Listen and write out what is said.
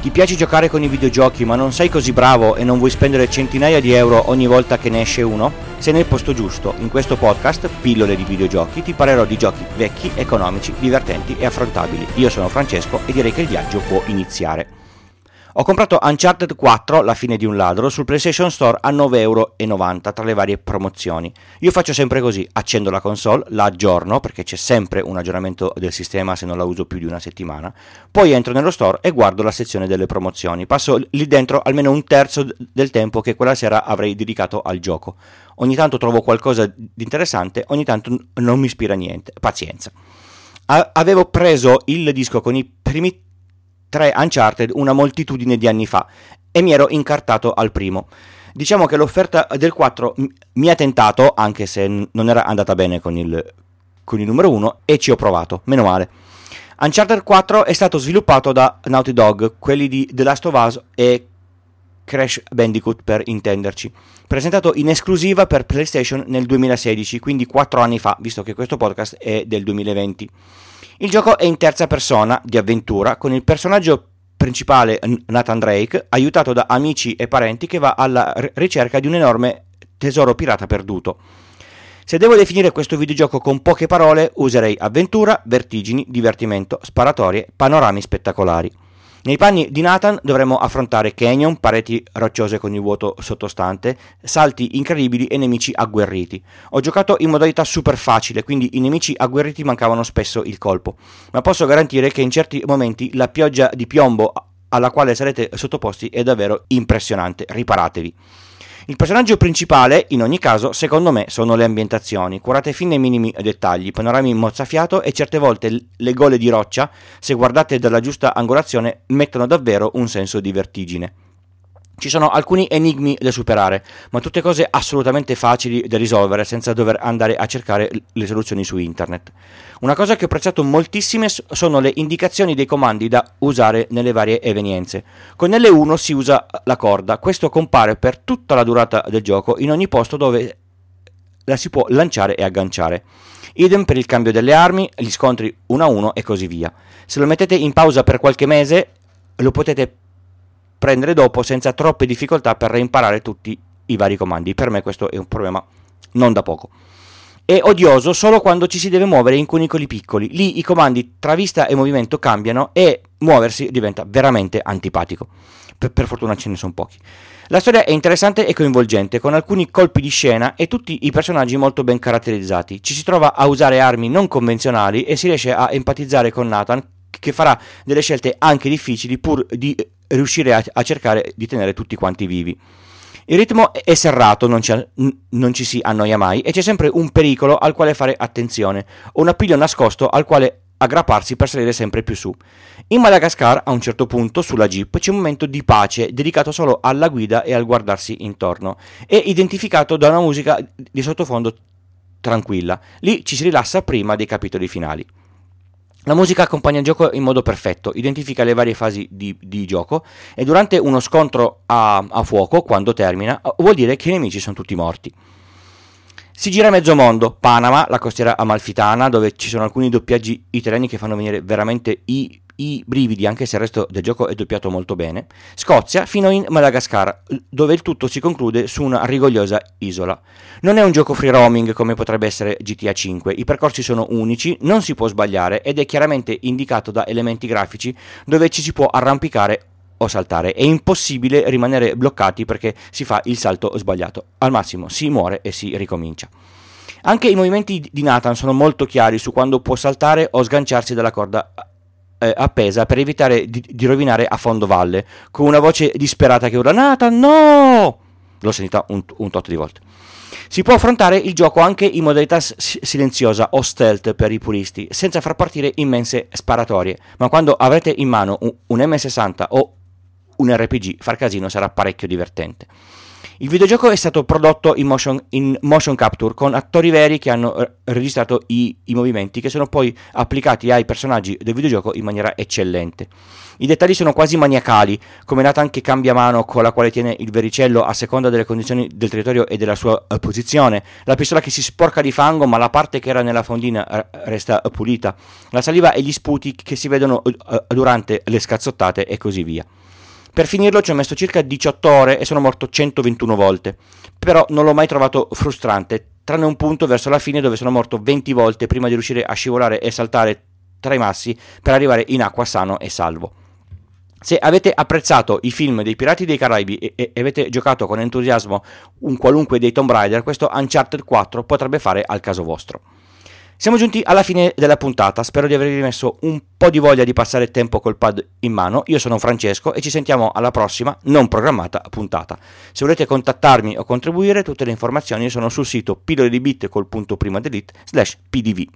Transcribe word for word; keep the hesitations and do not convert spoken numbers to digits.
Ti piace giocare con i videogiochi ma non sei così bravo e non vuoi spendere centinaia di euro ogni volta che ne esce uno? Sei nel posto giusto. In questo podcast, Pillole di Videogiochi, ti parlerò di giochi vecchi, economici, divertenti e affrontabili. Io sono Francesco e direi che il viaggio può iniziare. Ho comprato Uncharted quattro, la fine di un ladro, sul PlayStation Store a nove e novanta euro tra le varie promozioni. Io faccio sempre così, accendo la console, la aggiorno, perché c'è sempre un aggiornamento del sistema se non la uso più di una settimana, poi entro nello store e guardo la sezione delle promozioni. Passo lì dentro almeno un terzo del tempo che quella sera avrei dedicato al gioco. Ogni tanto trovo qualcosa di interessante, ogni tanto non mi ispira niente. Pazienza. A- avevo preso il disco con i primi tre Uncharted una moltitudine di anni fa e mi ero incartato al primo. Diciamo che l'offerta del quattro mi ha tentato, anche se non era andata bene con il, con il numero uno, e ci ho provato, meno male. Uncharted quattro è stato sviluppato da Naughty Dog, quelli di The Last of Us e Crash Bandicoot per intenderci, presentato in esclusiva per PlayStation nel duemilasedici, quindi quattro anni fa, visto che questo podcast è del duemilaventi. Il gioco è in terza persona, di avventura, con il personaggio principale Nathan Drake, aiutato da amici e parenti, che va alla ricerca di un enorme tesoro pirata perduto. Se devo definire questo videogioco con poche parole, userei avventura, vertigini, divertimento, sparatorie, panorami spettacolari. Nei panni di Nathan dovremo affrontare canyon, pareti rocciose con il vuoto sottostante, salti incredibili e nemici agguerriti. Ho giocato in modalità super facile, quindi i nemici agguerriti mancavano spesso il colpo, ma posso garantire che in certi momenti la pioggia di piombo alla quale sarete sottoposti è davvero impressionante, riparatevi. Il personaggio principale, in ogni caso, secondo me, sono le ambientazioni, curate fin nei minimi dettagli, panorami mozzafiato e certe volte le gole di roccia, se guardate dalla giusta angolazione, mettono davvero un senso di vertigine. Ci sono alcuni enigmi da superare, ma tutte cose assolutamente facili da risolvere senza dover andare a cercare le soluzioni su internet. Una cosa che ho apprezzato moltissime sono le indicazioni dei comandi da usare nelle varie evenienze. Con L uno si usa la corda, questo compare per tutta la durata del gioco in ogni posto dove la si può lanciare e agganciare. Idem per il cambio delle armi, gli scontri uno a uno e così via. Se lo mettete in pausa per qualche mese, lo potete prendere dopo senza troppe difficoltà per reimparare tutti i vari comandi. Per me questo è un problema non da poco. È odioso solo quando ci si deve muovere in cunicoli piccoli, lì i comandi tra vista e movimento cambiano e muoversi diventa veramente antipatico. Per, per fortuna ce ne sono pochi. La storia è interessante e coinvolgente, con alcuni colpi di scena e tutti i personaggi molto ben caratterizzati. Ci si trova a usare armi non convenzionali e si riesce a empatizzare con Nathan, che farà delle scelte anche difficili pur di riuscire a, a cercare di tenere tutti quanti vivi. Il ritmo è serrato, non ci, non ci si annoia mai e c'è sempre un pericolo al quale fare attenzione o un appiglio nascosto al quale aggrapparsi per salire sempre più su. In Madagascar, a un certo punto, sulla jeep, c'è un momento di pace dedicato solo alla guida e al guardarsi intorno e identificato da una musica di sottofondo tranquilla. Lì ci si rilassa prima dei capitoli finali. La musica accompagna il gioco in modo perfetto, identifica le varie fasi di, di gioco e durante uno scontro a, a fuoco, quando termina, vuol dire che i nemici sono tutti morti. Si gira mezzo mondo, Panama, la costiera amalfitana, dove ci sono alcuni doppiaggi italiani che fanno venire veramente i, i brividi, anche se il resto del gioco è doppiato molto bene, Scozia, fino in Madagascar, dove il tutto si conclude su una rigogliosa isola. Non è un gioco free roaming come potrebbe essere G T A cinque, i percorsi sono unici, non si può sbagliare ed è chiaramente indicato da elementi grafici dove ci si può arrampicare o saltare. È impossibile rimanere bloccati perché si fa il salto sbagliato, al massimo si muore e si ricomincia. Anche i movimenti di Nathan sono molto chiari su quando può saltare o sganciarsi dalla corda eh, appesa per evitare di, di rovinare a fondo valle, con una voce disperata che urla Nathan no! L'ho sentita un, un tot di volte. Si può affrontare il gioco anche in modalità silenziosa o stealth per i puristi, senza far partire immense sparatorie, ma quando avrete in mano un, un M sessanta o un R P G, far casino sarà parecchio divertente. Il videogioco è stato prodotto in motion, in motion capture con attori veri che hanno r- registrato i, i movimenti che sono poi applicati ai personaggi del videogioco in maniera eccellente. I dettagli sono quasi maniacali, come Nathan che cambia mano con la quale tiene il vericello a seconda delle condizioni del territorio e della sua posizione, la pistola che si sporca di fango ma la parte che era nella fondina r- resta pulita, la saliva e gli sputi che si vedono uh, durante le scazzottate e così via. Per finirlo ci ho messo circa diciotto ore e sono morto centoventuno volte, però non l'ho mai trovato frustrante, tranne un punto verso la fine dove sono morto venti volte prima di riuscire a scivolare e saltare tra i massi per arrivare in acqua sano e salvo. Se avete apprezzato i film dei Pirati dei Caraibi e avete giocato con entusiasmo un qualunque dei Tomb Raider, questo Uncharted quattro potrebbe fare al caso vostro. Siamo giunti alla fine della puntata, spero di avervi messo un po' di voglia di passare tempo col pad in mano. Io sono Francesco e ci sentiamo alla prossima, non programmata, puntata. Se volete contattarmi o contribuire, tutte le informazioni sono sul sito pillole di bit col punto prima delete slash pdv.